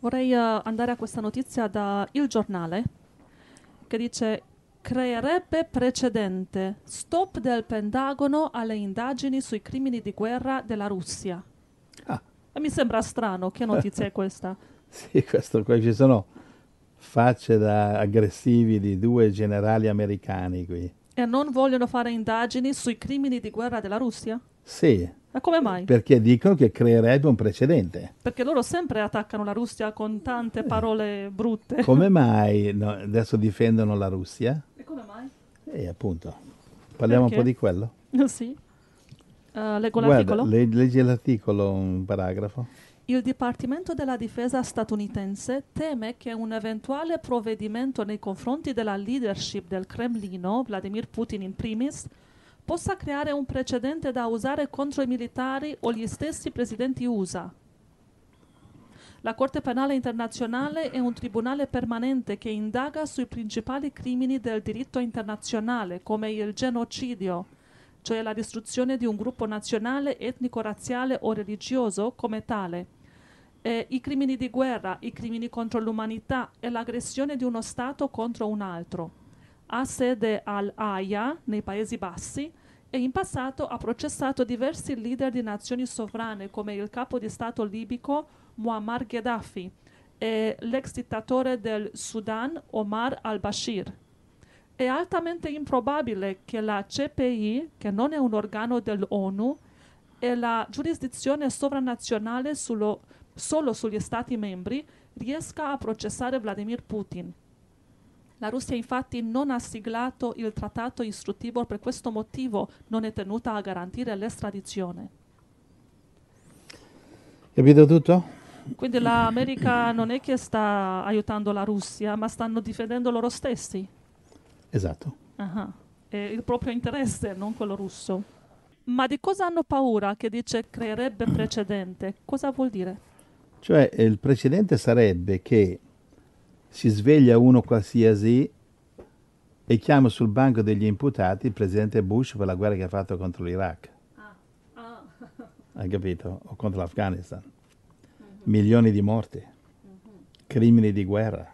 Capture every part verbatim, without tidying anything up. Vorrei uh, andare a questa notizia da Il Giornale, che dice: creerebbe precedente, stop del Pentagono alle indagini sui crimini di guerra della Russia. Ah. E mi sembra strano, che notizia è questa? Sì, questo qua, ci sono facce da aggressivi di due generali americani qui. E non vogliono fare indagini sui crimini di guerra della Russia? Sì. Ma come mai? Perché dicono che creerebbe un precedente. Perché loro sempre attaccano la Russia con tante parole eh. brutte. Come mai no, adesso difendono la Russia? E come mai? E eh, appunto, parliamo Perché? un po' di quello. Sì. Uh, leggo l'articolo. Le, leggi l'articolo, un paragrafo. Il Dipartimento della Difesa statunitense teme che un eventuale provvedimento nei confronti della leadership del Cremlino, Vladimir Putin in primis, possa creare un precedente da usare contro i militari o gli stessi presidenti U S A. La Corte Penale Internazionale è un tribunale permanente che indaga sui principali crimini del diritto internazionale, come il genocidio, cioè la distruzione di un gruppo nazionale, etnico, razziale o religioso come tale, e i crimini di guerra, i crimini contro l'umanità e l'aggressione di uno Stato contro un altro. Ha sede all'Aia, nei Paesi Bassi, e in passato ha processato diversi leader di nazioni sovrane come il capo di Stato libico Muammar Gheddafi e l'ex dittatore del Sudan Omar al-Bashir. È altamente improbabile che la C P I, che non è un organo dell'ONU, e la giurisdizione sovranazionale solo, solo sugli Stati membri riesca a processare Vladimir Putin. La Russia infatti non ha siglato il trattato istruttivo, per questo motivo non è tenuta a garantire l'estradizione. Capito tutto? Quindi l'America non è che sta aiutando la Russia, ma stanno difendendo loro stessi. Esatto. Uh-huh. È il proprio interesse, non quello russo. Ma di cosa hanno paura che dice creerebbe precedente? Cosa vuol dire? Cioè il precedente sarebbe che si sveglia uno qualsiasi e chiama sul banco degli imputati il presidente Bush per la guerra che ha fatto contro l'Iraq. Ah. Ah. Hai capito? O contro l'Afghanistan. Mm-hmm. Milioni di morti, mm-hmm. crimini di guerra.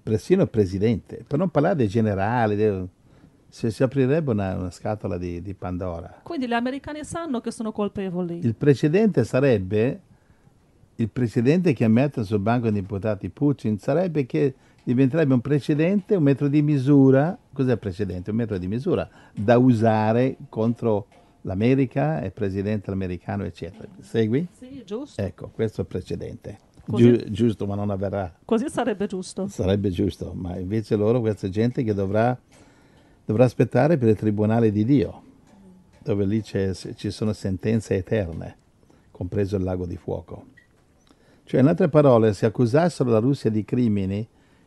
Persino il presidente. Per non parlare dei generali, dei... Se si aprirebbe una, una scatola di, di Pandora. Quindi gli americani sanno che sono colpevoli. Il precedente sarebbe... Il precedente che mette sul banco degli imputati Putin sarebbe che diventerebbe un precedente, un metro di misura. Cos'è il precedente? Un metro di misura da usare contro l'America e il presidente americano, eccetera. Segui? Sì, giusto. Ecco, questo è il precedente. Così, Giu- giusto, ma non avverrà. Così sarebbe giusto. Sarebbe giusto, ma invece loro, questa gente che dovrà, dovrà aspettare per il tribunale di Dio, dove lì c'è, ci sono sentenze eterne, compreso il lago di fuoco. Cioè, in altre parole, se accusassero la Russia di crimini,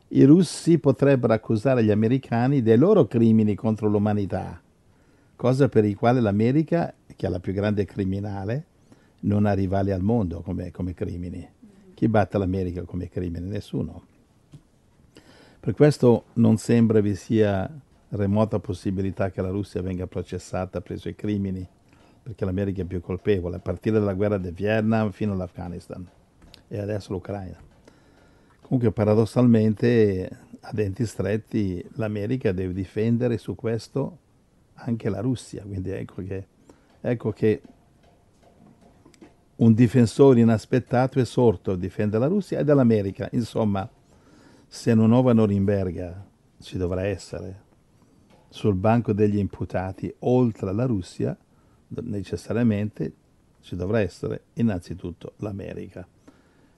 i russi potrebbero accusare gli americani dei loro crimini contro l'umanità, cosa per i quali l'America, che è la più grande criminale, non ha rivali al mondo come, come crimini. Chi batte l'America come crimine? Nessuno. Per questo non sembra vi sia remota possibilità che la Russia venga processata per i suoi crimini, perché l'America è più colpevole, a partire dalla guerra del Vietnam fino all'Afghanistan. E adesso l'Ucraina. Comunque paradossalmente a denti stretti l'America deve difendere su questo anche la Russia, quindi ecco che, ecco che un difensore inaspettato è sorto, difende la Russia e dall'America. Insomma, se non ova Norimberga ci dovrà essere sul banco degli imputati oltre alla Russia, necessariamente ci dovrà essere innanzitutto l'America.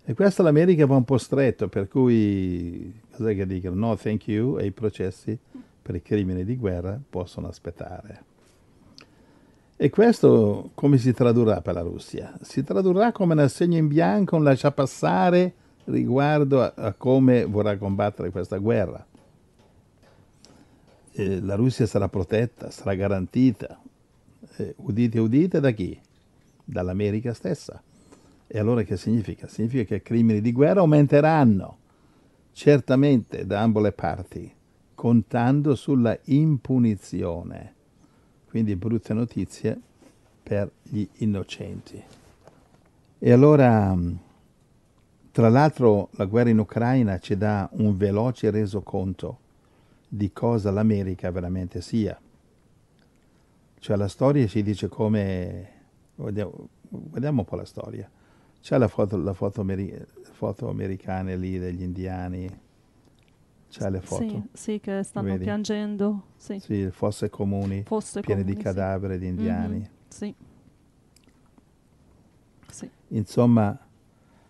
E questo l'America va un po' stretto, per cui cos'è che dicono? No, thank you, e i processi per i crimini di guerra possono aspettare. E questo come si tradurrà per la Russia? Si tradurrà come un assegno in bianco, un lasciapassare riguardo a, a come vorrà combattere questa guerra. E la Russia sarà protetta, sarà garantita, e, udite udite, da chi? Dall'America stessa. E allora che significa? Significa che i crimini di guerra aumenteranno, certamente da ambo le parti, contando sulla impunizione. Quindi brutte notizie per gli innocenti. E allora Tra l'altro la guerra in Ucraina ci dà un veloce resoconto di cosa l'America veramente sia. Cioè la storia ci dice come... Guardiamo, guardiamo un po' la storia. C'è la foto, la foto, ameri- foto americana lì degli indiani. C'è le foto. Sì, sì, che stanno Vedi? piangendo. Sì, sì, fosse comuni, fosse piene comuni, di cadaveri sì. di indiani. Mm-hmm. Sì. Sì. Insomma,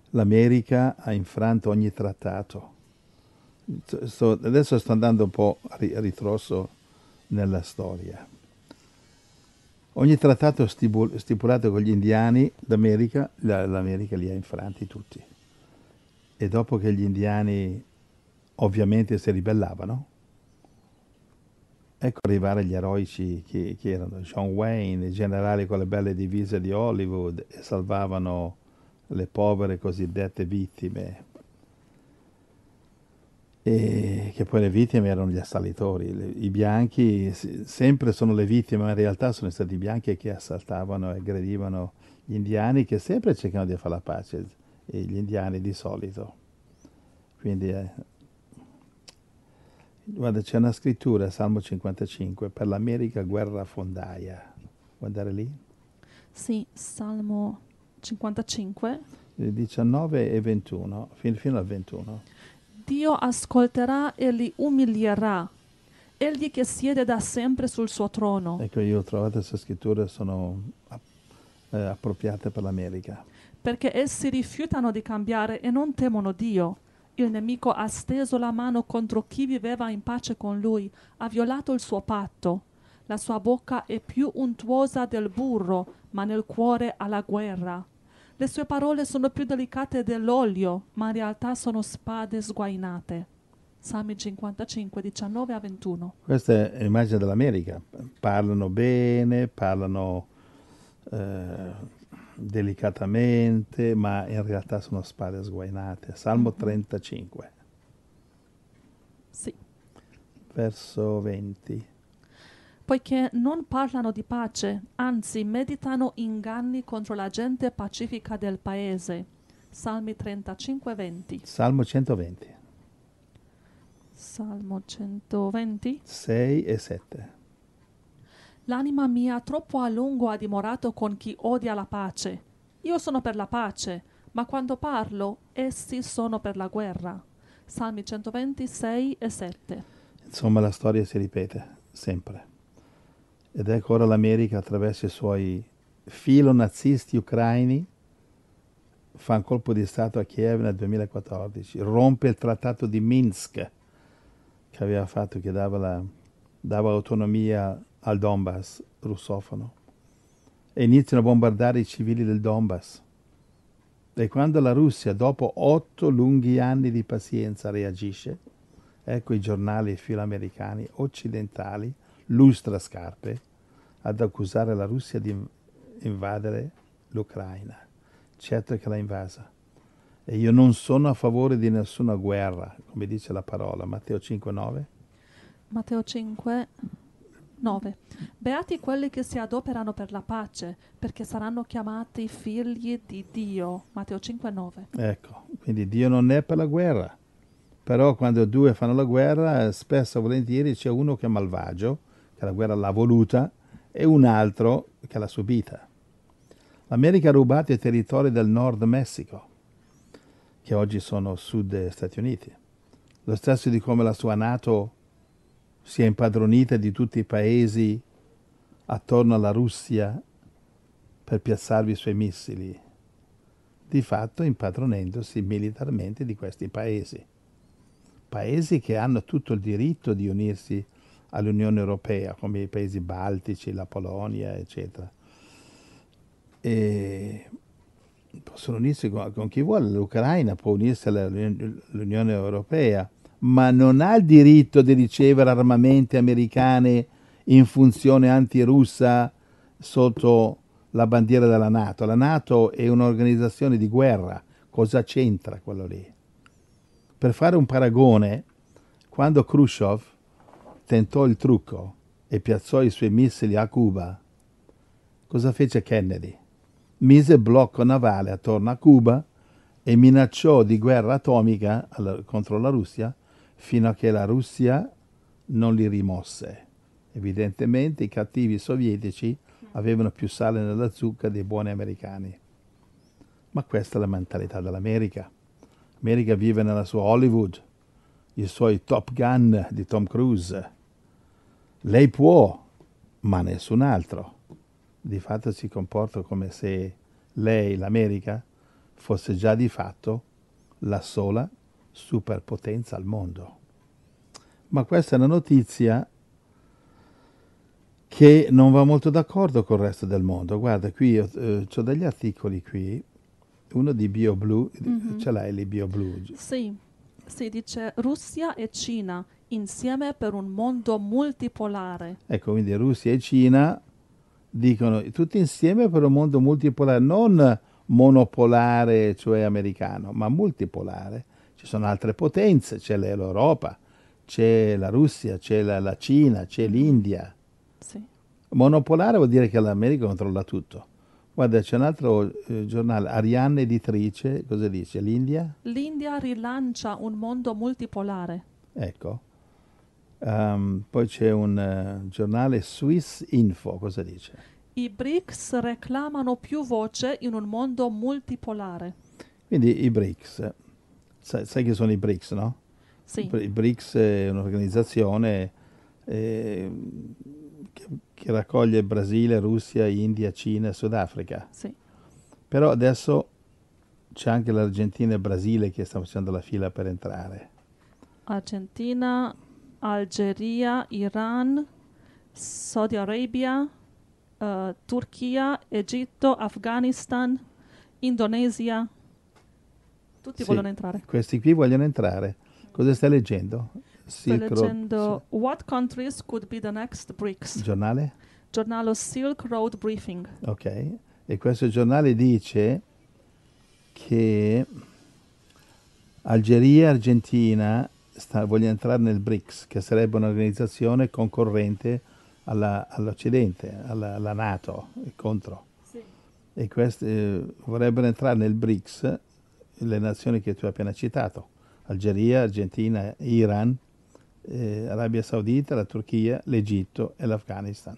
l'America ha infranto ogni trattato. Sto, adesso sto andando un po' a ritroso nella storia. Ogni trattato stipul- stipulato con gli indiani, l'America, la, l'America li ha infranti tutti. E dopo che gli indiani ovviamente si ribellavano, ecco arrivare gli eroici che, che erano John Wayne, i generali con le belle divise di Hollywood, e salvavano le povere cosiddette vittime, e che poi le vittime erano gli assalitori. Le, i bianchi si, sempre sono le vittime, ma in realtà sono stati i bianchi che assaltavano e aggredivano gli indiani, che sempre cercano di fare la pace, e gli indiani di solito. Quindi eh, guarda, c'è una scrittura, Salmo cinquantacinque, per l'America guerra fondaia. Vuoi andare lì? Sì, Salmo cinquantacinque. diciannove e ventuno, fin, fino al ventuno. Dio ascolterà e li umilierà, egli che siede da sempre sul suo trono. Ecco, io ho trovato queste scritture, sono eh, appropriate per l'America. Perché essi rifiutano di cambiare e non temono Dio. Il nemico ha steso la mano contro chi viveva in pace con lui, ha violato il suo patto. La sua bocca è più untuosa del burro, ma nel cuore ha la guerra. Le sue parole sono più delicate dell'olio, ma in realtà sono spade sguainate. Salmi cinquantacinque, diciannove a ventuno. Questa è l'immagine dell'America. Parlano bene, parlano eh, delicatamente, ma in realtà sono spade sguainate. Salmo trentacinque. Sì. Verso venti. Poiché non parlano di pace, anzi meditano inganni contro la gente pacifica del paese. Salmi trentacinque venti. Salmo centoventi. Salmo centoventi. sei e sette. L'anima mia troppo a lungo ha dimorato con chi odia la pace. Io sono per la pace, ma quando parlo, essi sono per la guerra. Salmi centoventi, sei e sette. Insomma, la storia si ripete, sempre. Ed ecco ora l'America, attraverso i suoi filonazisti ucraini, fa un colpo di Stato a Kiev nel duemilaquattordici. Rompe il trattato di Minsk, che aveva fatto, che dava, la, dava autonomia al Donbass russofono, e iniziano a bombardare i civili del Donbass. E quando la Russia, dopo otto lunghi anni di pazienza, reagisce, ecco i giornali filoamericani occidentali, lustra scarpe, ad accusare la Russia di invadere l'Ucraina. Certo che l'ha invasa. E io non sono a favore di nessuna guerra, come dice la parola. Matteo cinque nove. Matteo cinque... nove. Beati quelli che si adoperano per la pace, perché saranno chiamati figli di Dio. Matteo cinque nove. Ecco, quindi Dio non è per la guerra, però quando due fanno la guerra, spesso e volentieri c'è uno che è malvagio, che la guerra l'ha voluta, e un altro che l'ha subita. L'America ha rubato i territori del Nord Messico, che oggi sono Sud Stati Uniti. Lo stesso di come la sua NATO si è impadronita di tutti i paesi attorno alla Russia per piazzarvi i suoi missili, di fatto impadronendosi militarmente di questi paesi. Paesi che hanno tutto il diritto di unirsi all'Unione Europea, come i paesi baltici, la Polonia, eccetera. E possono unirsi con chi vuole, l'Ucraina può unirsi all'Unione Europea, ma non ha il diritto di ricevere armamenti americane in funzione antirussa sotto la bandiera della NATO. La NATO è un'organizzazione di guerra. Cosa c'entra quello lì? Per fare un paragone, quando Khrushchev tentò il trucco e piazzò i suoi missili a Cuba, cosa fece Kennedy? Mise blocco navale attorno a Cuba e minacciò di guerra atomica contro la Russia fino a che la Russia non li rimosse. Evidentemente i cattivi sovietici avevano più sale nella zucca dei buoni americani. Ma questa è la mentalità dell'America. L'America vive nella sua Hollywood, i suoi Top Gun di Tom Cruise. Lei può, ma nessun altro. Di fatto si comporta come se lei, l'America, fosse già di fatto la sola superpotenza al mondo. Ma questa è una notizia che non va molto d'accordo col resto del mondo. Guarda, qui eh, ho degli articoli qui, uno di BioBlue, mm-hmm. ce l'hai lì BioBlue? Sì, si dice Russia e Cina insieme per un mondo multipolare. Ecco, quindi Russia e Cina dicono tutti insieme per un mondo multipolare, non monopolare, cioè americano, ma multipolare. Ci sono altre potenze, c'è l'Europa, c'è la Russia, c'è la, la Cina, c'è l'India. Sì. Monopolare vuol dire che l'America controlla tutto. Guarda, c'è un altro eh, giornale, Arianna Editrice, cosa dice? L'India? L'India rilancia un mondo multipolare. Ecco. Um, poi c'è un uh, giornale, Swiss Info, cosa dice? I BRICS reclamano più voce in un mondo multipolare. Quindi i BRICS, sai, sai che sono i BRICS, no? Sì. I BRICS è un'organizzazione eh, che, che raccoglie Brasile, Russia, India, Cina e Sudafrica. Sì. Però adesso c'è anche l'Argentina e il Brasile che stanno facendo la fila per entrare. Argentina, Algeria, Iran, Saudi Arabia, uh, Turchia, Egitto, Afghanistan, Indonesia. Tutti sì, vogliono entrare. Questi qui vogliono entrare. Cosa stai leggendo? Sto Silk leggendo Road, What Countries Could Be the Next BRICS. Giornale? Giornale Silk Road Briefing. Ok. E questo giornale dice che Algeria e Argentina Sta, voglio entrare nel BRICS, che sarebbe un'organizzazione concorrente all'Occidente, alla, alla, alla NATO, contro. Sì. E queste, eh, vorrebbero entrare nel BRICS le nazioni che tu hai appena citato, Algeria, Argentina, Iran, eh, Arabia Saudita, la Turchia, l'Egitto e l'Afghanistan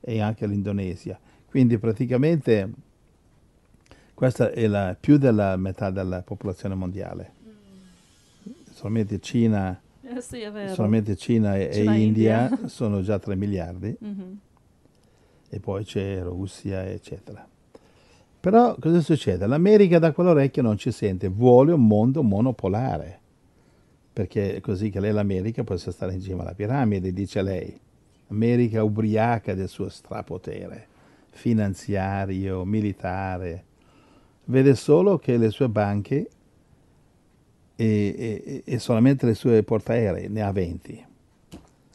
e anche l'Indonesia. Quindi praticamente questa è la, più della metà della popolazione mondiale. Solamente Cina, eh sì, solamente Cina e, Cina e India, India sono già tre miliardi, mm-hmm. e poi c'è Russia, eccetera. Però cosa succede? L'America da quell'orecchio non ci sente, vuole un mondo monopolare, perché è così che lei, l'America, possa stare in cima alla piramide, dice lei. America ubriaca del suo strapotere finanziario, militare, vede solo che le sue banche E, e, e solamente le sue portaerei ne ha venti,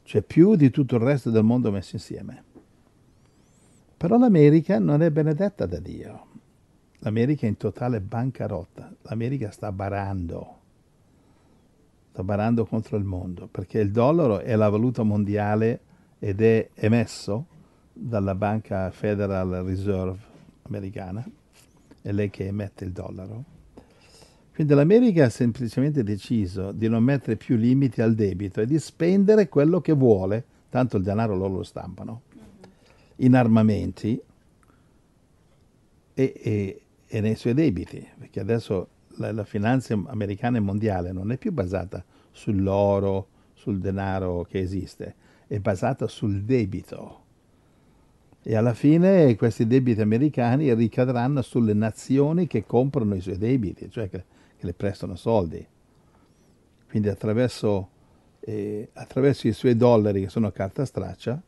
cioè più di tutto il resto del mondo messo insieme. Però l'America non è benedetta da Dio, l'America è in totale bancarotta, l'America sta barando, sta barando contro il mondo, perché il dollaro è la valuta mondiale ed è emesso dalla banca Federal Reserve americana, è lei che emette il dollaro. Quindi l'America ha semplicemente deciso di non mettere più limiti al debito e di spendere quello che vuole, tanto il denaro loro lo stampano, in armamenti e, e, e nei suoi debiti, perché adesso la, la finanza americana e mondiale non è più basata sull'oro, sul denaro che esiste, è basata sul debito. E alla fine questi debiti americani ricadranno sulle nazioni che comprano i suoi debiti, cioè che che le prestano soldi. Quindi attraverso, eh, attraverso i suoi dollari, che sono carta straccia,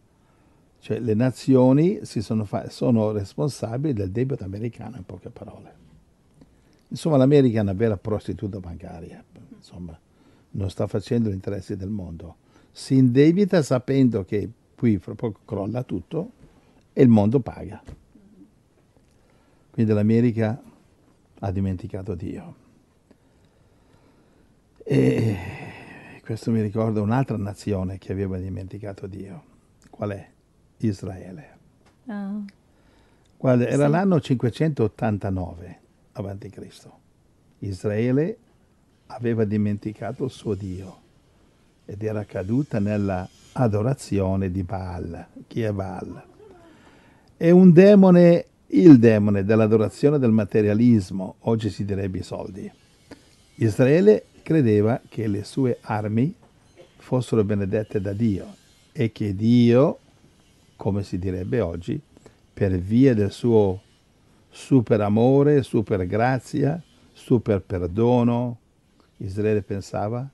cioè le nazioni si sono, sono responsabili del debito americano, in poche parole. Insomma, l'America è una vera prostituta bancaria, insomma, non sta facendo gli interessi del mondo. Si indebita sapendo che qui fra poco crolla tutto e il mondo paga. Quindi l'America ha dimenticato Dio. E questo mi ricorda un'altra nazione che aveva dimenticato Dio. Qual è? Israele. Oh. Guarda, era sì. l'anno cinquecentottantanove avanti Cristo. Israele aveva dimenticato il suo Dio ed era caduta nella adorazione di Baal. Chi è Baal? È un demone, il demone dell'adorazione del materialismo, oggi si direbbe i soldi. Israele credeva che le sue armi fossero benedette da Dio e che Dio, come si direbbe oggi, per via del suo super amore, super grazia, super perdono, Israele pensava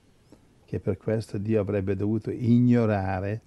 che per questo Dio avrebbe dovuto ignorare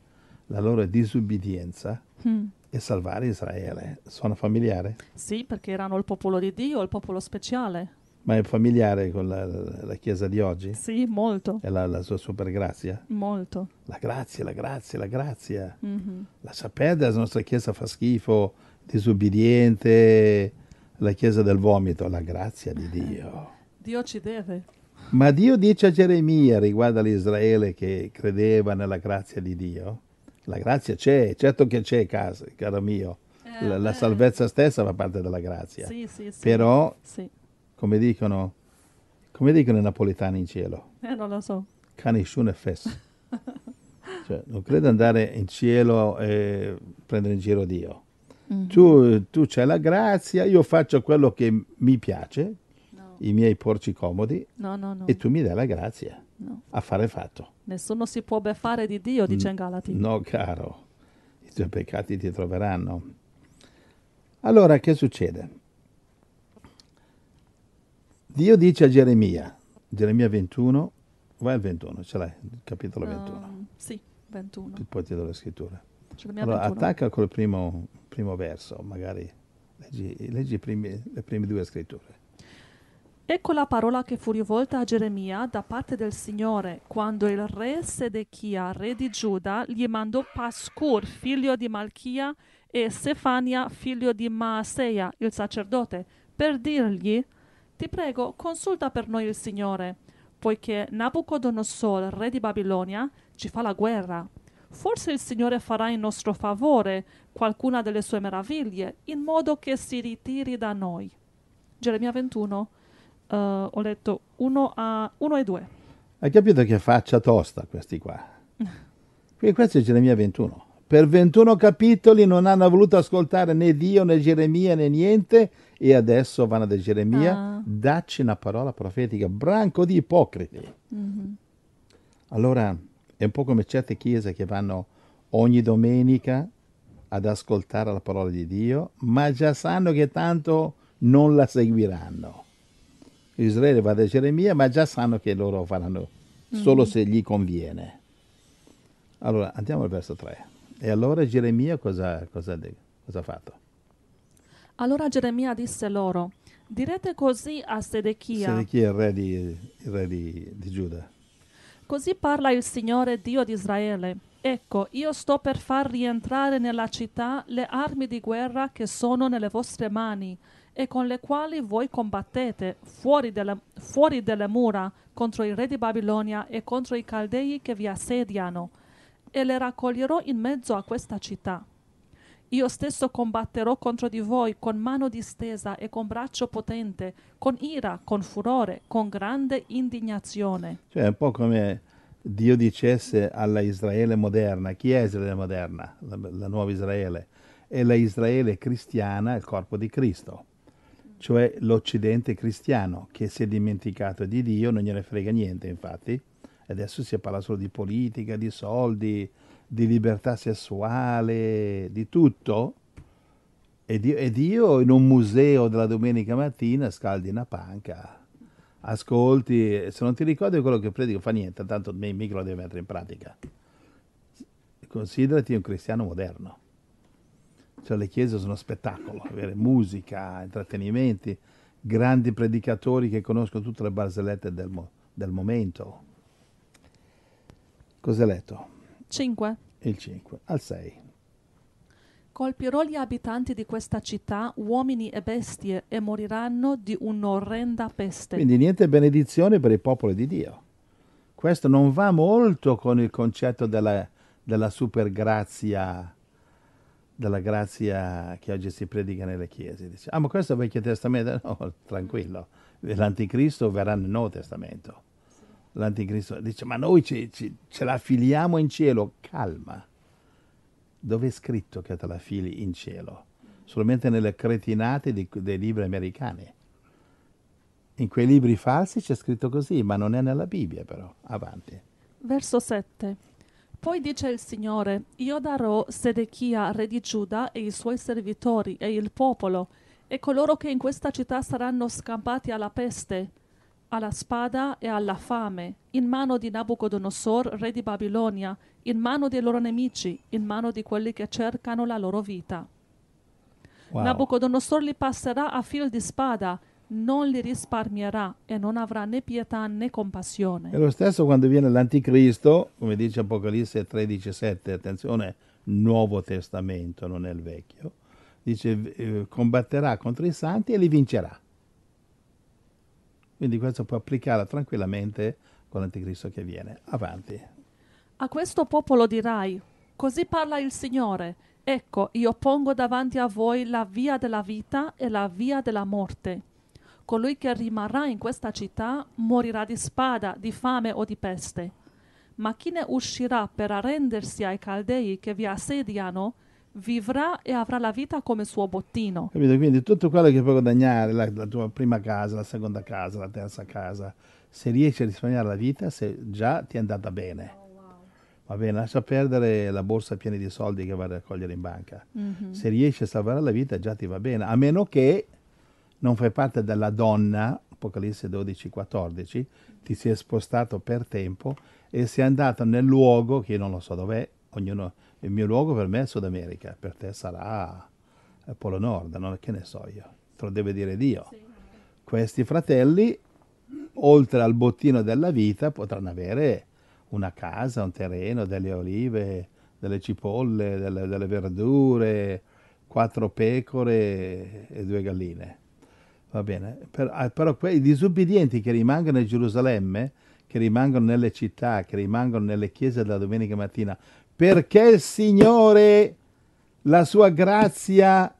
la loro disubbidienza mm. e salvare Israele. Sono familiare? Sì, perché erano il popolo di Dio, il popolo speciale. Ma è familiare con la, la Chiesa di oggi? Sì, molto. E la, la sua supergrazia? Molto. La grazia, la grazia, la grazia. Mm-hmm. Lascia perdere, la nostra Chiesa fa schifo, disubbidiente, la Chiesa del vomito, la grazia di Dio. Dio ci deve. Ma Dio dice a Geremia riguardo all'Israele che credeva nella grazia di Dio. La grazia c'è, certo che c'è, caro mio. Eh, la, la salvezza stessa fa parte della grazia. Sì, sì, sì. Però... Sì. Come dicono, come dicono i napoletani in cielo? Eh, non lo so. Canisciun e fes. Cioè, non credo andare in cielo e prendere in giro Dio. Mm-hmm. Tu, tu c'hai la grazia, io faccio quello che mi piace, no. I miei porci comodi, no, no, no. E tu mi dai la grazia, no. A fare fatto. Nessuno si può beffare di Dio, dice in Galati. No, caro, i tuoi peccati ti troveranno. Allora, che succede? Dio dice a Geremia, Geremia ventuno, vai al ventuno, ce l'hai, capitolo ventuno. Uh, sì, ventuno. Il potere della scrittura. Geremia allora ventuno. Attacca col primo, primo verso, magari leggi, leggi i primi, le prime due scritture. Ecco la parola che fu rivolta a Geremia da parte del Signore, quando il re Sedechia, re di Giuda, gli mandò Pascur, figlio di Malchia, e Sefania, figlio di Maaseia, il sacerdote, per dirgli: ti prego, consulta per noi il Signore, poiché Nabucodonosor, re di Babilonia, ci fa la guerra. Forse il Signore farà in nostro favore qualcuna delle sue meraviglie, in modo che si ritiri da noi. Geremia ventuno, uh, ho letto uno e due. Hai capito che faccia tosta questi qua? Quindi questo è Geremia ventuno. Per ventuno capitoli non hanno voluto ascoltare né Dio, né Geremia, né niente, e adesso vanno da Geremia, ah. dacci una parola profetica, branco di ipocriti. Mm-hmm. Allora, è un po' come certe chiese che vanno ogni domenica ad ascoltare la parola di Dio, ma già sanno che tanto non la seguiranno. Israele va da Geremia, ma già sanno che loro faranno solo mm-hmm. se gli conviene. Allora, andiamo al verso tre. E allora Geremia cosa, cosa, cosa ha fatto? Allora Geremia disse loro: direte così a Sedechia. Sedechia è il re, di, il re di, di Giuda. Così parla il Signore Dio di Israele. Ecco, io sto per far rientrare nella città le armi di guerra che sono nelle vostre mani e con le quali voi combattete fuori delle, fuori delle mura contro il re di Babilonia e contro i Caldei che vi assediano, e le raccoglierò in mezzo a questa città. Io stesso combatterò contro di voi con mano distesa e con braccio potente, con ira, con furore, con grande indignazione. Cioè è un po' come Dio dicesse alla Israele moderna. Chi è Israele moderna? La, la nuova Israele. È la Israele cristiana, il corpo di Cristo. Cioè l'Occidente cristiano che si è dimenticato di Dio, non gliene frega niente infatti. Adesso si parla solo di politica, di soldi, di libertà sessuale, di tutto. E Dio, e Dio in un museo della domenica mattina scaldi una panca. Ascolti, se non ti ricordi quello che predico fa niente, tanto me mica lo devi mettere in pratica. Considerati un cristiano moderno. Cioè le chiese sono spettacolo, avere musica, intrattenimenti, grandi predicatori che conoscono tutte le barzellette del, mo- del momento. Cos'è letto? cinque. Il cinque. Al sei. Colpirò gli abitanti di questa città, uomini e bestie, e moriranno di un'orrenda peste. Quindi niente benedizione per il popolo di Dio. Questo non va molto con il concetto della, della supergrazia, della grazia che oggi si predica nelle chiese. Dice, ah, ma questo è il Vecchio Testamento? No, tranquillo. l'anticristo verrà nel Nuovo Testamento. L'anticristo dice, ma noi ci, ci, ce la filiamo in cielo. Calma, dove è scritto che te la fili in cielo? Solamente nelle cretinate di, dei libri americani. In quei libri falsi c'è scritto così, ma non è nella Bibbia però. Avanti. Verso sette. Poi dice il Signore, io darò Sedechia, re di Giuda, e i suoi servitori, e il popolo, e coloro che in questa città saranno scampati alla peste, alla spada e alla fame, in mano di Nabucodonosor, re di Babilonia, in mano dei loro nemici, in mano di quelli che cercano la loro vita. Wow. Nabucodonosor li passerà a fil di spada, non li risparmierà e non avrà né pietà né compassione. È lo stesso quando viene l'anticristo, come dice Apocalisse tredici sette, attenzione, Nuovo Testamento, non è il Vecchio, dice eh, combatterà contro i santi e li vincerà. Quindi questo può applicare tranquillamente con l'anticristo che viene. Avanti. A questo popolo dirai, così parla il Signore, ecco, io pongo davanti a voi la via della vita e la via della morte. Colui che rimarrà in questa città morirà di spada, di fame o di peste. Ma chi ne uscirà per arrendersi ai Caldei che vi assediano, vivrà e avrà la vita come suo bottino. Capito? Quindi tutto quello che puoi guadagnare, la, la tua prima casa, la seconda casa, la terza casa, se riesci a risparmiare la vita, se già ti è andata bene. Oh, wow. Va bene, lascia perdere la borsa piena di soldi che vai a raccogliere in banca. Mm-hmm. Se riesci a salvare la vita, già ti va bene, a meno che non fai parte della donna, Apocalisse dodici quattordici, ti si è spostato per tempo e sei andato nel luogo, che io non lo so dov'è, ognuno... Il mio luogo per me è Sud America, per te sarà Polo Nord, non che ne so io, te lo deve dire Dio. Sì. Questi fratelli, oltre al bottino della vita, potranno avere una casa, un terreno, delle olive, delle cipolle, delle, delle verdure, quattro pecore e due galline. Va bene, per, però quei disubbidienti che rimangono a Gerusalemme, che rimangono nelle città, che rimangono nelle chiese della domenica mattina, perché il Signore, la sua grazia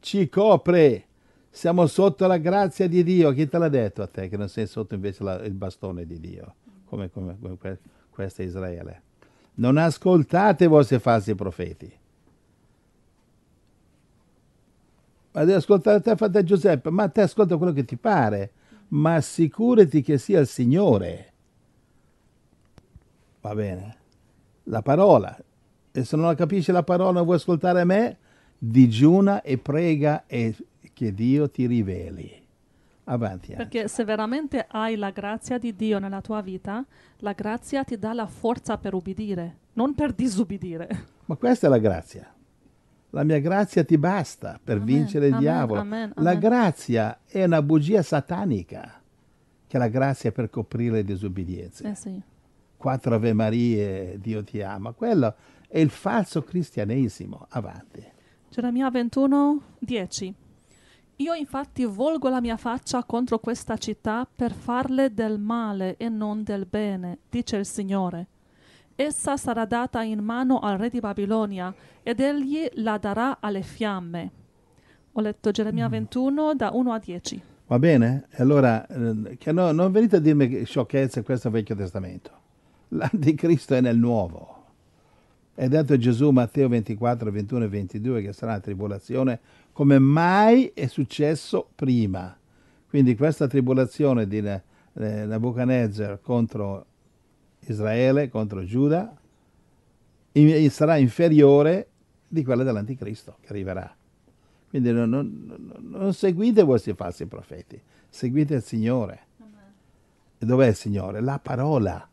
ci copre. Siamo sotto la grazia di Dio. Chi te l'ha detto a te che non sei sotto invece la, il bastone di Dio? Come, come, come questa Israele. Non ascoltate i vostri falsi profeti. Ma devi ascoltare te, fratello Giuseppe. Ma te ascolta quello che ti pare. Ma assicurati che sia il Signore. Va bene? La parola, e se non la capisci la parola e vuoi ascoltare me, digiuna e prega e che Dio ti riveli. Avanti. Perché Angela, se veramente hai la grazia di Dio nella tua vita, la grazia ti dà la forza per ubbidire, non per disubbidire. Ma questa è la grazia. La mia grazia ti basta per amen, vincere il amen, diavolo. Amen, la amen. Grazia è una bugia satanica, che la grazia è per coprire le disubbidienze. Eh sì. Quattro Ave Marie, Dio ti ama. Quello è il falso cristianesimo. Avanti. Geremia ventuno dieci. Io infatti volgo la mia faccia contro questa città per farle del male e non del bene, dice il Signore. Essa sarà data in mano al re di Babilonia ed egli la darà alle fiamme. Ho letto Geremia ventuno da uno a dieci. Va bene? Allora, che no, non venite a dirmi sciocchezze, questo è il Vecchio Testamento. L'anticristo è nel nuovo. È detto Gesù, Matteo ventiquattro, ventuno e ventidue, che sarà una tribolazione come mai è successo prima. Quindi questa tribolazione di Nabucodonosor contro Israele, contro Giuda, sarà inferiore di quella dell'anticristo che arriverà. Quindi non, non, non seguite voi i falsi profeti, seguite il Signore. E dov'è il Signore? La parola.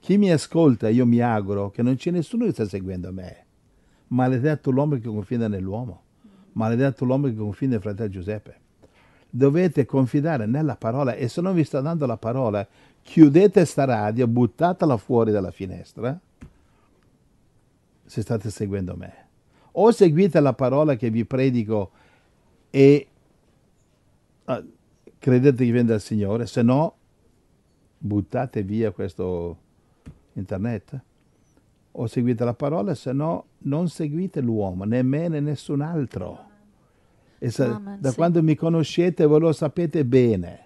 Chi mi ascolta, io mi auguro che non c'è nessuno che sta seguendo me. Maledetto l'uomo che confida nell'uomo. Maledetto l'uomo che confida nel fratello Giuseppe. Dovete confidare nella parola, e se non vi sta dando la parola, chiudete sta radio, buttatela fuori dalla finestra se state seguendo me. O seguite la parola che vi predico e uh, credete che viene dal Signore, se no buttate via questo internet, o seguite la parola, se no non seguite l'uomo, né me né nessun altro. e sa- Amen, da sì. quando mi conoscete voi lo sapete bene.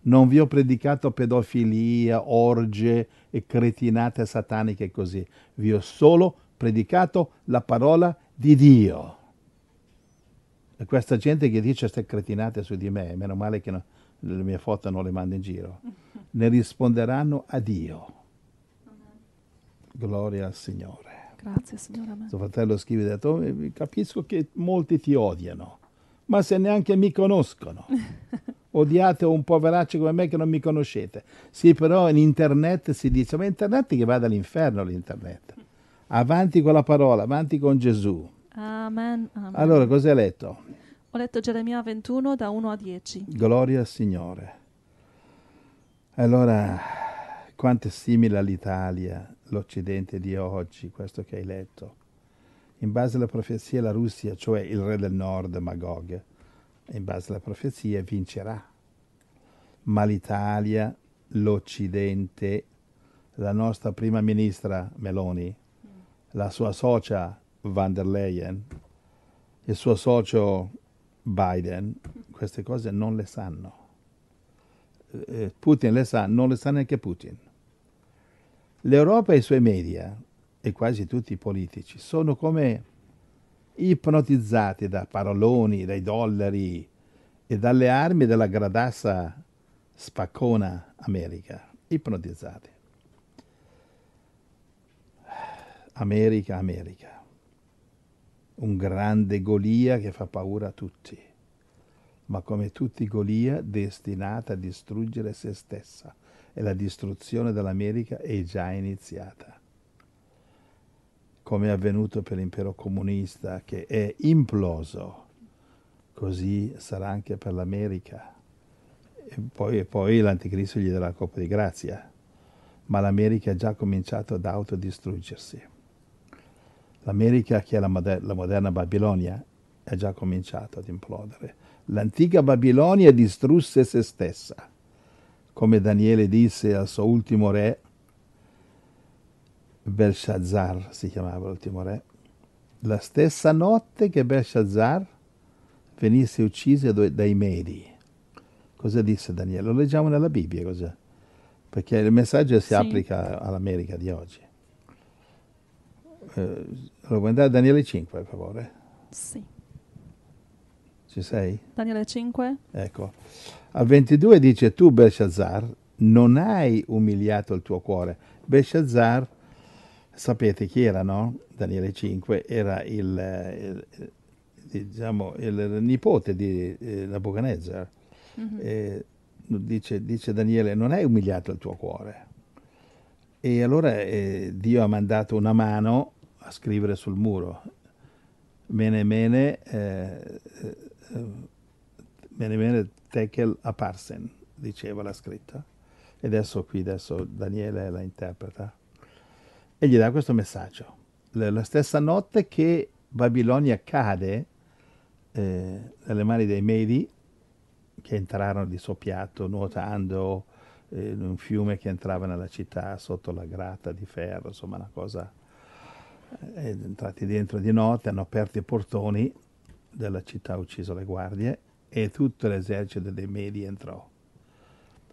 Non vi ho predicato pedofilia, orge e cretinate sataniche così. Vi ho solo predicato la parola di Dio. E questa gente che dice queste cretinate su di me, meno male che no, le mie foto non le mando in giro, ne risponderanno a Dio. Gloria al Signore. Grazie Signore. Suo fratello scrive, detto, capisco che molti ti odiano, ma se neanche mi conoscono. Odiate un poveraccio come me che non mi conoscete. Sì, però in internet si dice, ma internet che vada all'inferno l'internet. Avanti con la parola, avanti con Gesù. Amen. Amen. Allora, cos'hai letto? Ho letto Geremia ventuno da uno a dieci. Gloria al Signore. Allora, quanto è simile all'Italia, l'Occidente di oggi, questo che hai letto. In base alla profezia la Russia, cioè il re del nord, Magog, in base alla profezia vincerà, ma l'Italia, l'Occidente, la nostra prima ministra Meloni, la sua socia Van der Leyen, il suo socio Biden, queste cose non le sanno. Putin le sa, non le sa neanche Putin. L'Europa e i suoi media, e quasi tutti i politici, sono come ipnotizzati da paroloni, dai dollari e dalle armi della gradassa spaccona America. Ipnotizzati. America, America. Un grande Golia che fa paura a tutti, ma come tutti i Golia destinata a distruggere se stessa, e la distruzione dell'America è già iniziata. Come è avvenuto per l'impero comunista che è imploso, così sarà anche per l'America. E poi, e poi l'Anticristo gli darà la coppa di grazia, ma l'America ha già cominciato ad autodistruggersi. L'America, che è la, moder- la moderna Babilonia, ha già cominciato ad implodere. L'antica Babilonia distrusse se stessa, come Daniele disse al suo ultimo re, Belshazzar si chiamava l'ultimo re, la stessa notte che Belshazzar venisse ucciso dai Medi. Cosa disse Daniele? Lo leggiamo nella Bibbia, cos'è? Perché il messaggio si sì. applica all'America di oggi. Eh, lo puoi andare a Daniele cinque, per favore? Sì. Ci sei? Daniele cinque? Ecco. Al ventidue dice, tu Belshazzar non hai umiliato il tuo cuore. Belshazzar, sapete chi era, no? Daniele cinque era il, il, diciamo, il nipote di eh, Nabucodonosor. Mm-hmm. E dice, dice Daniele, non hai umiliato il tuo cuore. E allora eh, Dio ha mandato una mano a scrivere sul muro. Mene mene, eh, mene, mene tekel aparsen, diceva la scritta. E adesso qui, adesso Daniele la interpreta. E gli dà questo messaggio. La stessa notte che Babilonia cade eh, nelle mani dei Medi, che entrarono di soppiatto, nuotando eh, in un fiume che entrava nella città sotto la grata di ferro, insomma una cosa... Eh, entrati dentro di notte, hanno aperto i portoni della città, ucciso le guardie, e tutto l'esercito dei Medi entrò.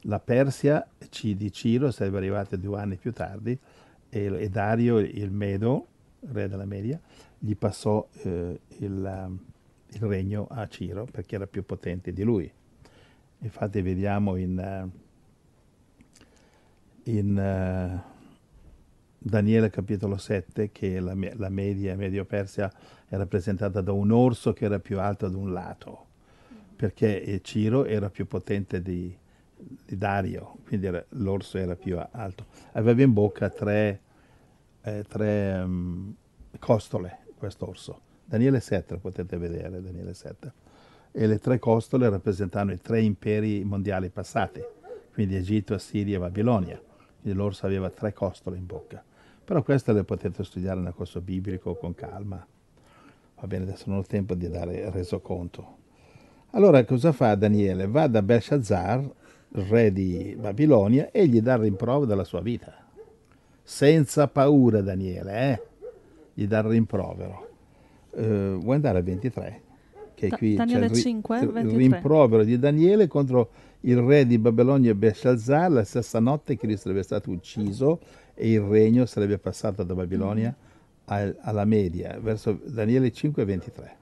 La Persia di Ciro sarebbe arrivata due anni più tardi, e Dario, il Medo, re della Media, gli passò eh, il, il regno a Ciro perché era più potente di lui. Infatti vediamo in, in uh, Daniele capitolo sette che la, la Media, la Medio-Persia è rappresentata da un orso che era più alto da un lato, perché Ciro era più potente di, di Dario, quindi era, l'orso era più alto. Aveva in bocca tre... Eh, tre um, costole, quest'orso. Daniele sette, potete vedere, Daniele sette. E le tre costole rappresentano i tre imperi mondiali passati, quindi Egitto, Assiria e Babilonia. Quindi l'orso aveva tre costole in bocca. Però queste le potete studiare nel corso biblico con calma. Va bene, adesso non ho tempo di dare resoconto. Allora cosa fa Daniele? Va da Belshazzar, re di Babilonia, e gli dà il rimprovero della sua vita. Senza paura Daniele, eh? Gli dà il rimprovero. Eh, vuoi andare al ventitré? che è qui, Daniele cioè, cinque, ventitré. Rimprovero di Daniele contro il re di Babilonia Belshazzar, la stessa notte che lui sarebbe stato ucciso e il regno sarebbe passato da Babilonia al, alla Media, verso Daniele cinque, ventitré.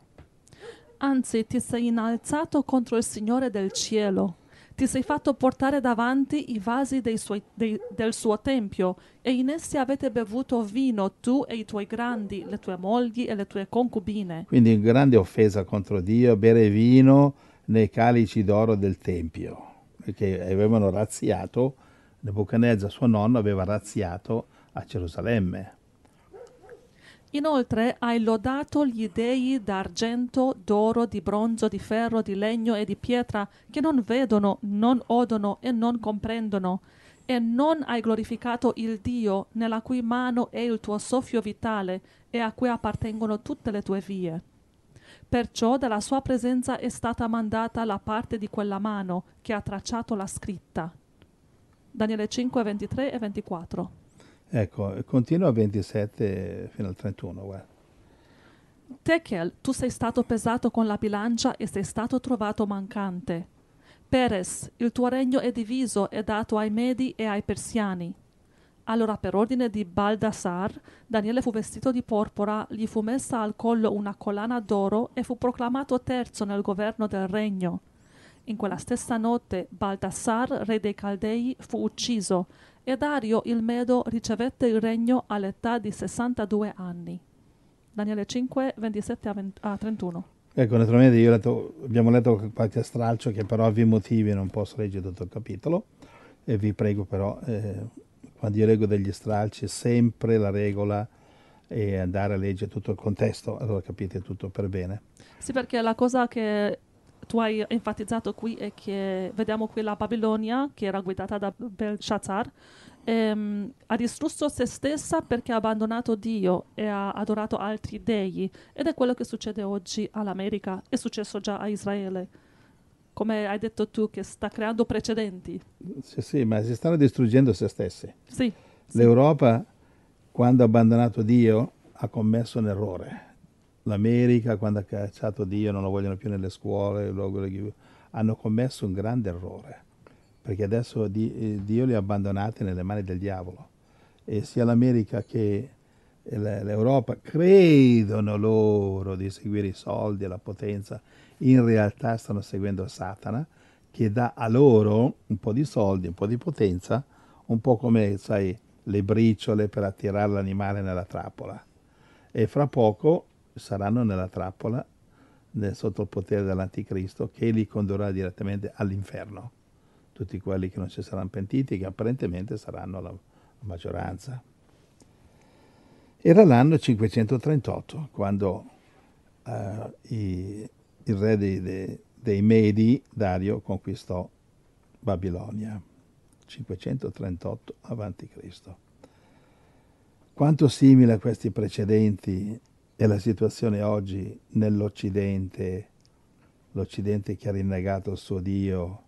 Anzi, ti sei innalzato contro il Signore del cielo, ti sei fatto portare davanti i vasi dei suoi, dei, del suo tempio, e in essi avete bevuto vino, tu e i tuoi grandi, le tue mogli e le tue concubine. Quindi grande offesa contro Dio, bere vino nei calici d'oro del tempio, perché avevano razziato, Nebuchadnezzar, suo nonno, aveva razziato a Gerusalemme. Inoltre hai lodato gli dei d'argento, d'oro, di bronzo, di ferro, di legno e di pietra, che non vedono, non odono e non comprendono, e non hai glorificato il Dio nella cui mano è il tuo soffio vitale e a cui appartengono tutte le tue vie. Perciò dalla sua presenza è stata mandata la parte di quella mano che ha tracciato la scritta. Daniele cinque, ventitré e ventiquattro. Ecco, continua a ventisette fino al trentuno, guarda. Tekel, tu sei stato pesato con la bilancia e sei stato trovato mancante. Peres, il tuo regno è diviso e dato ai Medi e ai Persiani. Allora, per ordine di Baldassar, Daniele fu vestito di porpora, gli fu messa al collo una collana d'oro e fu proclamato terzo nel governo del regno. In quella stessa notte Baldassar, re dei Caldei, fu ucciso, e Dario il Medo ricevette il regno all'età di sessantadue anni. Daniele cinque, ventisette a trentuno. Ecco, naturalmente io ho letto, abbiamo letto qualche stralcio che per ovvi motivi non posso leggere tutto il capitolo, e vi prego però, eh, quando io leggo degli stralci, sempre la regola è andare a leggere tutto il contesto, allora capite tutto per bene. Sì, perché la cosa che tu hai enfatizzato qui è che vediamo qui la Babilonia, che era guidata da Belshazzar, ehm, ha distrutto se stessa perché ha abbandonato Dio e ha adorato altri dei, ed è quello che succede oggi all'America, è successo già a Israele, come hai detto tu, che sta creando precedenti. Sì, sì, ma si stanno distruggendo se stessi. Sì, l'Europa, sì, quando ha abbandonato Dio, ha commesso un errore. L'America, quando ha cacciato Dio, non lo vogliono più nelle scuole, hanno commesso un grande errore, perché adesso Dio li ha abbandonati nelle mani del diavolo. E sia l'America che l'Europa credono loro di seguire i soldi e la potenza, in realtà stanno seguendo Satana, che dà a loro un po' di soldi, un po' di potenza, un po' come, sai, le briciole per attirare l'animale nella trappola. E fra poco saranno nella trappola, nel, sotto il potere dell'anticristo, che li condurrà direttamente all'inferno. Tutti quelli che non si saranno pentiti, che apparentemente saranno la, la maggioranza. Era l'anno cinquecentotrentotto, quando eh, i, il re dei, dei, dei Medi, Dario, conquistò Babilonia. cinquecentotrentotto avanti Cristo Quanto simile a questi precedenti è la situazione oggi nell'Occidente, l'Occidente che ha rinnegato il suo Dio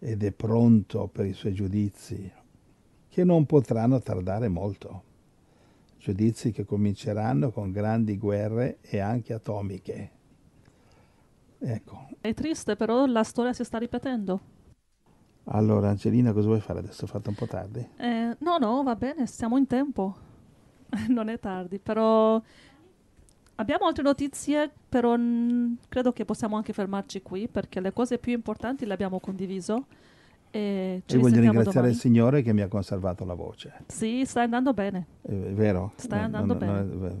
ed è pronto per i suoi giudizi, che non potranno tardare molto. Giudizi che cominceranno con grandi guerre e anche atomiche. Ecco. È triste, però la storia si sta ripetendo. Allora, Angelina, cosa vuoi fare adesso? Ho fatto un po' tardi? Eh, no, no, va bene, siamo in tempo. Non è tardi, però... Abbiamo altre notizie, però credo che possiamo anche fermarci qui, perché le cose più importanti le abbiamo condiviso. E ci voglio ringraziare domani. Il Signore che mi ha conservato la voce. Sì, stai andando bene. È vero? Stai no, andando no, bene. No,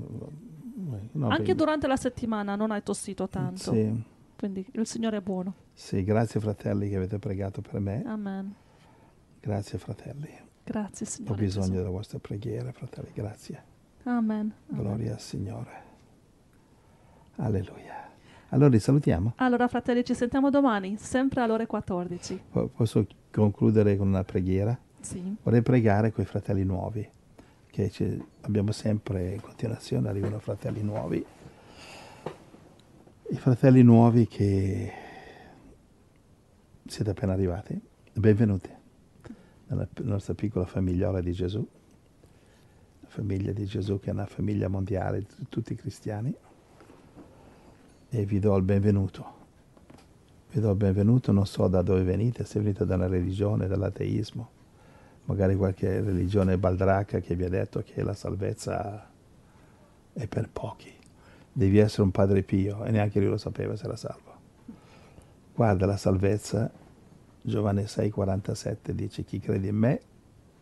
no, no, anche no, durante la settimana non hai tossito tanto. Sì. Quindi il Signore è buono. Sì, grazie fratelli che avete pregato per me. Amen. Grazie fratelli. Grazie Signore. Ho bisogno Gesù. Della vostra preghiera, fratelli, grazie. Amen. Gloria Amen. Al Signore. Alleluia. Allora li salutiamo. Allora fratelli, ci sentiamo domani, sempre alle ore quattordici. Posso concludere con una preghiera? Sì. Vorrei pregare coi fratelli nuovi, che ci abbiamo sempre in continuazione, arrivano fratelli nuovi. I fratelli nuovi che siete appena arrivati, benvenuti nella nostra piccola famigliola di Gesù, la famiglia di Gesù che è una famiglia mondiale di tutti i cristiani. e vi do il benvenuto. Vi do il benvenuto, non so da dove venite, se venite da una religione, dall'ateismo, magari qualche religione baldracca che vi ha detto che la salvezza è per pochi. Devi essere un padre pio, e neanche lui lo sapeva se era salvo. Guarda la salvezza, Giovanni sei quarantasette dice: chi crede in me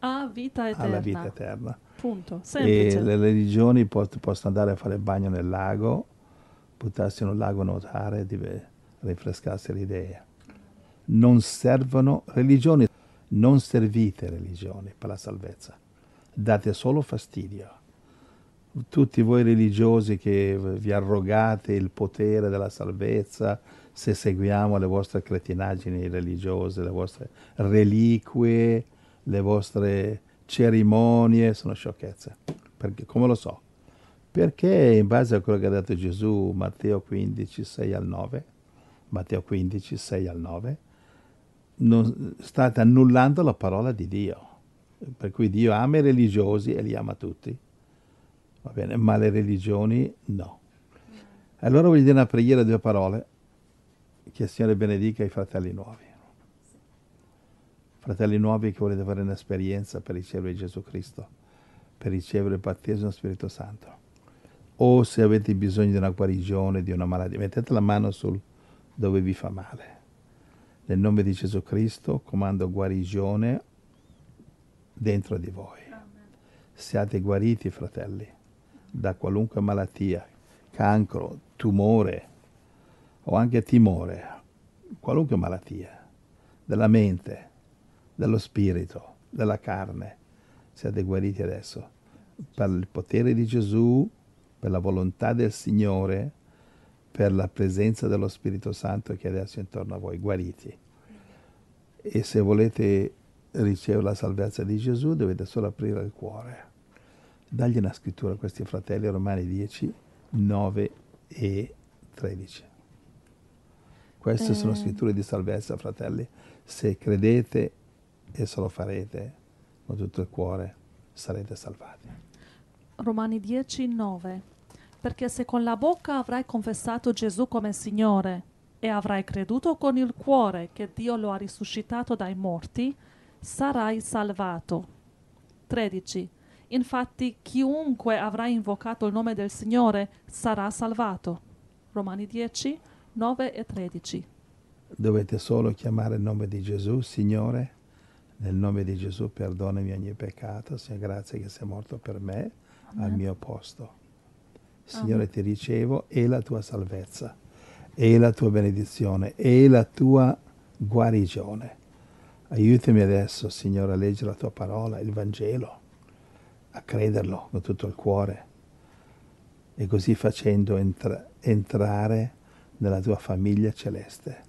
ha vita eterna. Alla vita eterna. Punto. Semplice. E le religioni possono andare a fare il bagno nel lago, buttarsi in un lago a nuotare, rinfrescarsi le idee. Non servono religioni, non servite religioni per la salvezza, date solo fastidio. Tutti voi religiosi che vi arrogate il potere della salvezza, se seguiamo le vostre cretinaggini religiose, le vostre reliquie, le vostre cerimonie, sono sciocchezze. Perché, come lo so? Perché in base a quello che ha detto Gesù, Matteo quindici, sei al nove, Matteo quindici, sei al nove, non, state annullando la parola di Dio. Per cui Dio ama i religiosi e li ama tutti, va bene? Ma le religioni no. Allora voglio dire una preghiera a due parole, che il Signore benedica i fratelli nuovi. Fratelli nuovi che volete fare un'esperienza per ricevere Gesù Cristo, per ricevere il battesimo Spirito Santo. O se avete bisogno di una guarigione, di una malattia, mettete la mano sul dove vi fa male. Nel nome di Gesù Cristo comando guarigione dentro di voi. Siate guariti, fratelli, da qualunque malattia, cancro, tumore o anche timore, qualunque malattia, della mente, dello spirito, della carne. Siate guariti adesso per il potere di Gesù, per la volontà del Signore, per la presenza dello Spirito Santo che è adesso intorno a voi. Guariti. E se volete ricevere la salvezza di Gesù, dovete solo aprire il cuore. Dagli una scrittura a questi fratelli, Romani dieci, nove e tredici. Queste eh. sono scritture di salvezza, fratelli. Se credete e se lo farete con tutto il cuore, sarete salvati. Romani dieci, nove. Perché se con la bocca avrai confessato Gesù come Signore e avrai creduto con il cuore che Dio lo ha risuscitato dai morti, sarai salvato. tredici. Infatti chiunque avrà invocato il nome del Signore sarà salvato. Romani dieci, nove e tredici. Dovete solo chiamare il nome di Gesù: Signore, nel nome di Gesù perdonami ogni peccato, Signore, grazie che sei morto per me. Amen. Al mio posto. Signore, Amen, ti ricevo, e la tua salvezza, e la tua benedizione, e la tua guarigione. Aiutami adesso, Signore, a leggere la tua parola, il Vangelo, a crederlo con tutto il cuore, e così facendo entra- entrare nella tua famiglia celeste.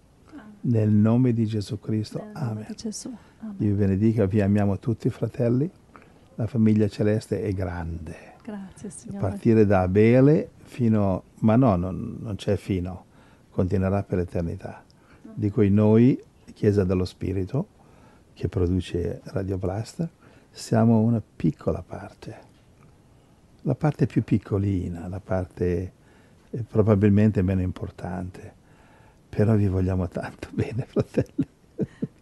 Nel nome di Gesù Cristo, nome Amen. Di Gesù. Amen. Dio vi benedica, vi amiamo tutti, fratelli. La famiglia celeste è grande. Grazie, Signore. A partire da Abele fino... Ma no, non, non c'è fino. Continuerà per l'eternità. Di cui noi, Chiesa dello Spirito, che produce Radio Blast, siamo una piccola parte. La parte più piccolina, la parte eh, probabilmente meno importante. Però vi vogliamo tanto bene, fratelli.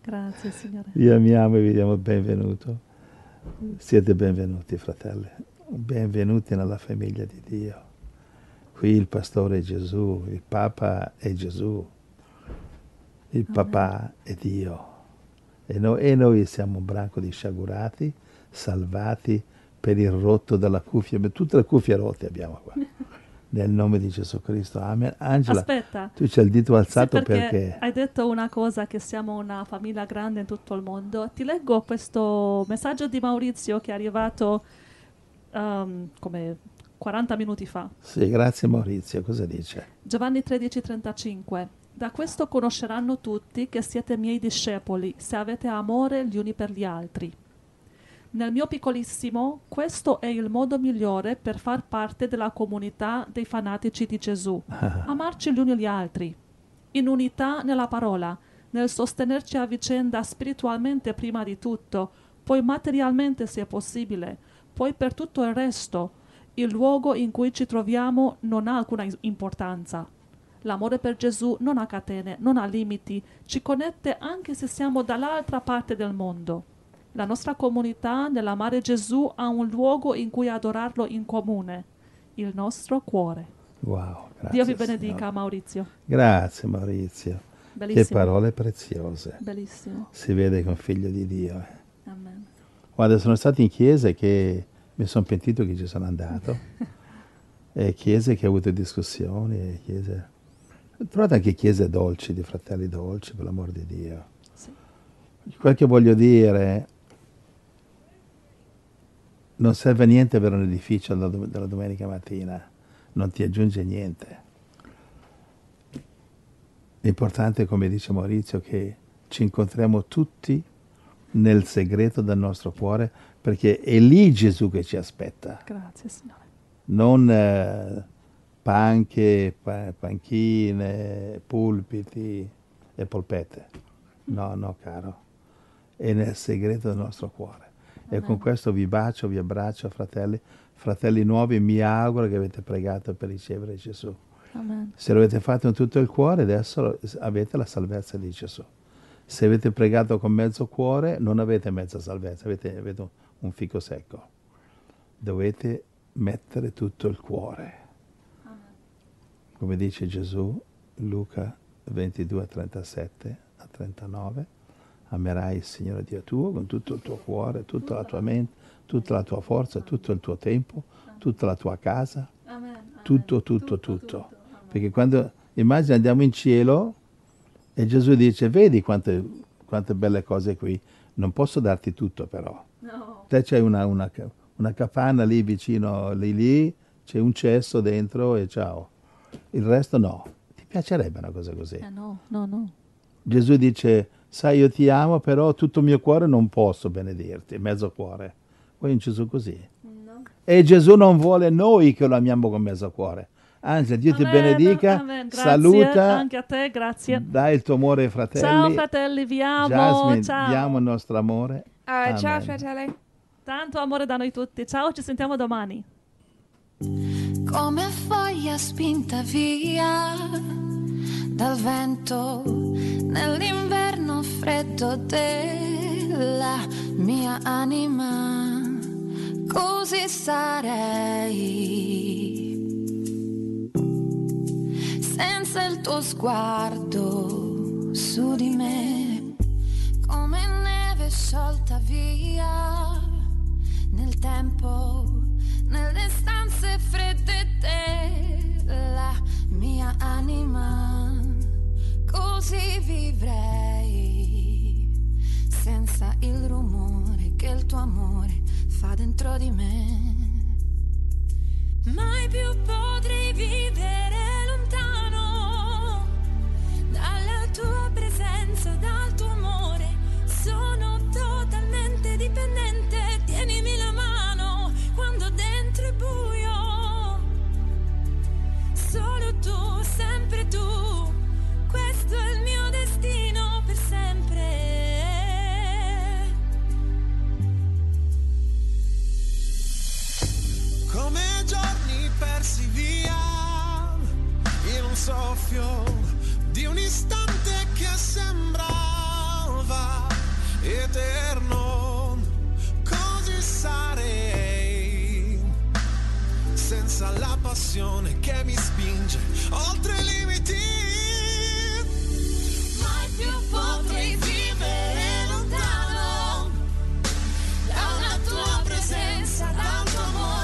Grazie, Signore. Vi amiamo e vi diamo il benvenuto. Siete benvenuti, fratelli. Benvenuti nella famiglia di Dio. Qui il pastore è Gesù, il Papa è Gesù, il Amen. Papà è Dio. E noi, e noi siamo un branco di sciagurati, salvati per il rotto della cuffia. Tutte le cuffie rotte abbiamo qua. Nel nome di Gesù Cristo, Amen. Angela, aspetta, tu c'hai il dito alzato, sì, perché, perché... hai detto una cosa, che siamo una famiglia grande in tutto il mondo. Ti leggo questo messaggio di Maurizio che è arrivato um, come quaranta minuti fa. Sì, grazie Maurizio. Cosa dice? Giovanni tredici, trentacinque. Da questo conosceranno tutti che siete miei discepoli, se avete amore gli uni per gli altri. Nel mio piccolissimo, questo è il modo migliore per far parte della comunità dei fanatici di Gesù. Amarci gli uni gli altri, in unità nella parola, nel sostenerci a vicenda spiritualmente prima di tutto, poi materialmente se è possibile, poi per tutto il resto. Il luogo in cui ci troviamo non ha alcuna importanza. L'amore per Gesù non ha catene, non ha limiti, ci connette anche se siamo dall'altra parte del mondo. La nostra comunità nell'amare Gesù ha un luogo in cui adorarlo in comune, il nostro cuore. Wow, grazie, Dio vi benedica, Signore. Maurizio. Grazie, Maurizio. Bellissimo. Che parole preziose. Bellissimo. Si vede che è un figlio di Dio. Eh. Amen. Guarda, sono stato in chiese che mi sono pentito che ci sono andato, e chiese che ho avuto discussioni, e chiese... Trovate anche chiese dolci, di fratelli dolci, per l'amor di Dio. Sì. Quel che voglio dire, non serve niente avere un edificio della domenica mattina, non ti aggiunge niente. L'importante è, come dice Maurizio, che ci incontriamo tutti nel segreto del nostro cuore, perché è lì Gesù che ci aspetta. Grazie, Signore. Non eh, panche, pa- panchine, pulpiti e polpette. No, no, caro. È nel segreto del nostro cuore. Amen. E con questo vi bacio, vi abbraccio, fratelli. Fratelli nuovi, mi auguro che avete pregato per ricevere Gesù. Amen. Se lo avete fatto in tutto il cuore, adesso avete la salvezza di Gesù. Se avete pregato con mezzo cuore, non avete mezza salvezza, avete, avete un fico secco. Dovete mettere tutto il cuore. Amen. Come dice Gesù, Luca ventidue, trentasette a trentanove, amerai il Signore Dio tuo con tutto il tuo cuore, tutta la tua mente, tutta la tua forza, tutto il tuo tempo, tutta la tua casa, tutto, tutto, tutto. Perché quando, immagina, andiamo in cielo e Gesù dice, vedi quante, quante belle cose qui, non posso darti tutto però. No. Te c'è una, una, una capanna lì vicino, lì lì, c'è un cesso dentro e ciao. Il resto no. Ti piacerebbe una cosa così? Eh no, no, no. Gesù dice, sai io ti amo però tutto il mio cuore non posso benedirti, mezzo cuore. Poi in Gesù così. No. E Gesù non vuole noi che lo amiamo con mezzo cuore. Anzi, Dio amen, ti benedica, amen. Grazie, saluta. Anche a te, grazie. Dai il tuo amore ai fratelli. Ciao fratelli, vi amo. Jasmine, ciao. Vi amo il nostro amore. Uh, ciao fratelli. Tanto amore da noi tutti. Ciao, ci sentiamo domani. Come foglia spinta via dal vento nell'inverno freddo della mia anima. Così sarei senza il tuo sguardo su di me, come neve sciolta via nel tempo, nelle stanze fredde della mia anima. Così vivrei senza il rumore che il tuo amore fa dentro di me. Mai più potrei vivere lontano dalla tua presenza, dal tuo amore. Sono totalmente dipendente. Tienimi la mano quando dentro è buio. Solo tu, sempre tu. Questo è il mio destino per sempre. Come giorni persi via in un soffio di un istante che sembrava eterno. Così sarei senza la passione che mi spinge oltre i limiti. Mai più potrei vivere lontano dalla tua presenza, dal tuo amore.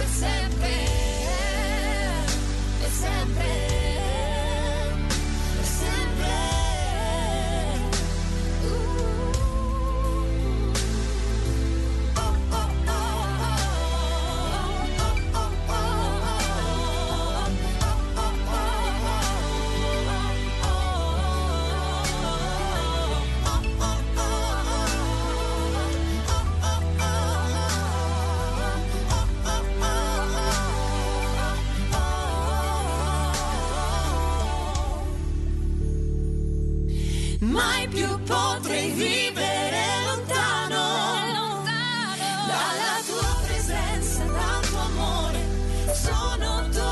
Sempre, sempre, sono tu.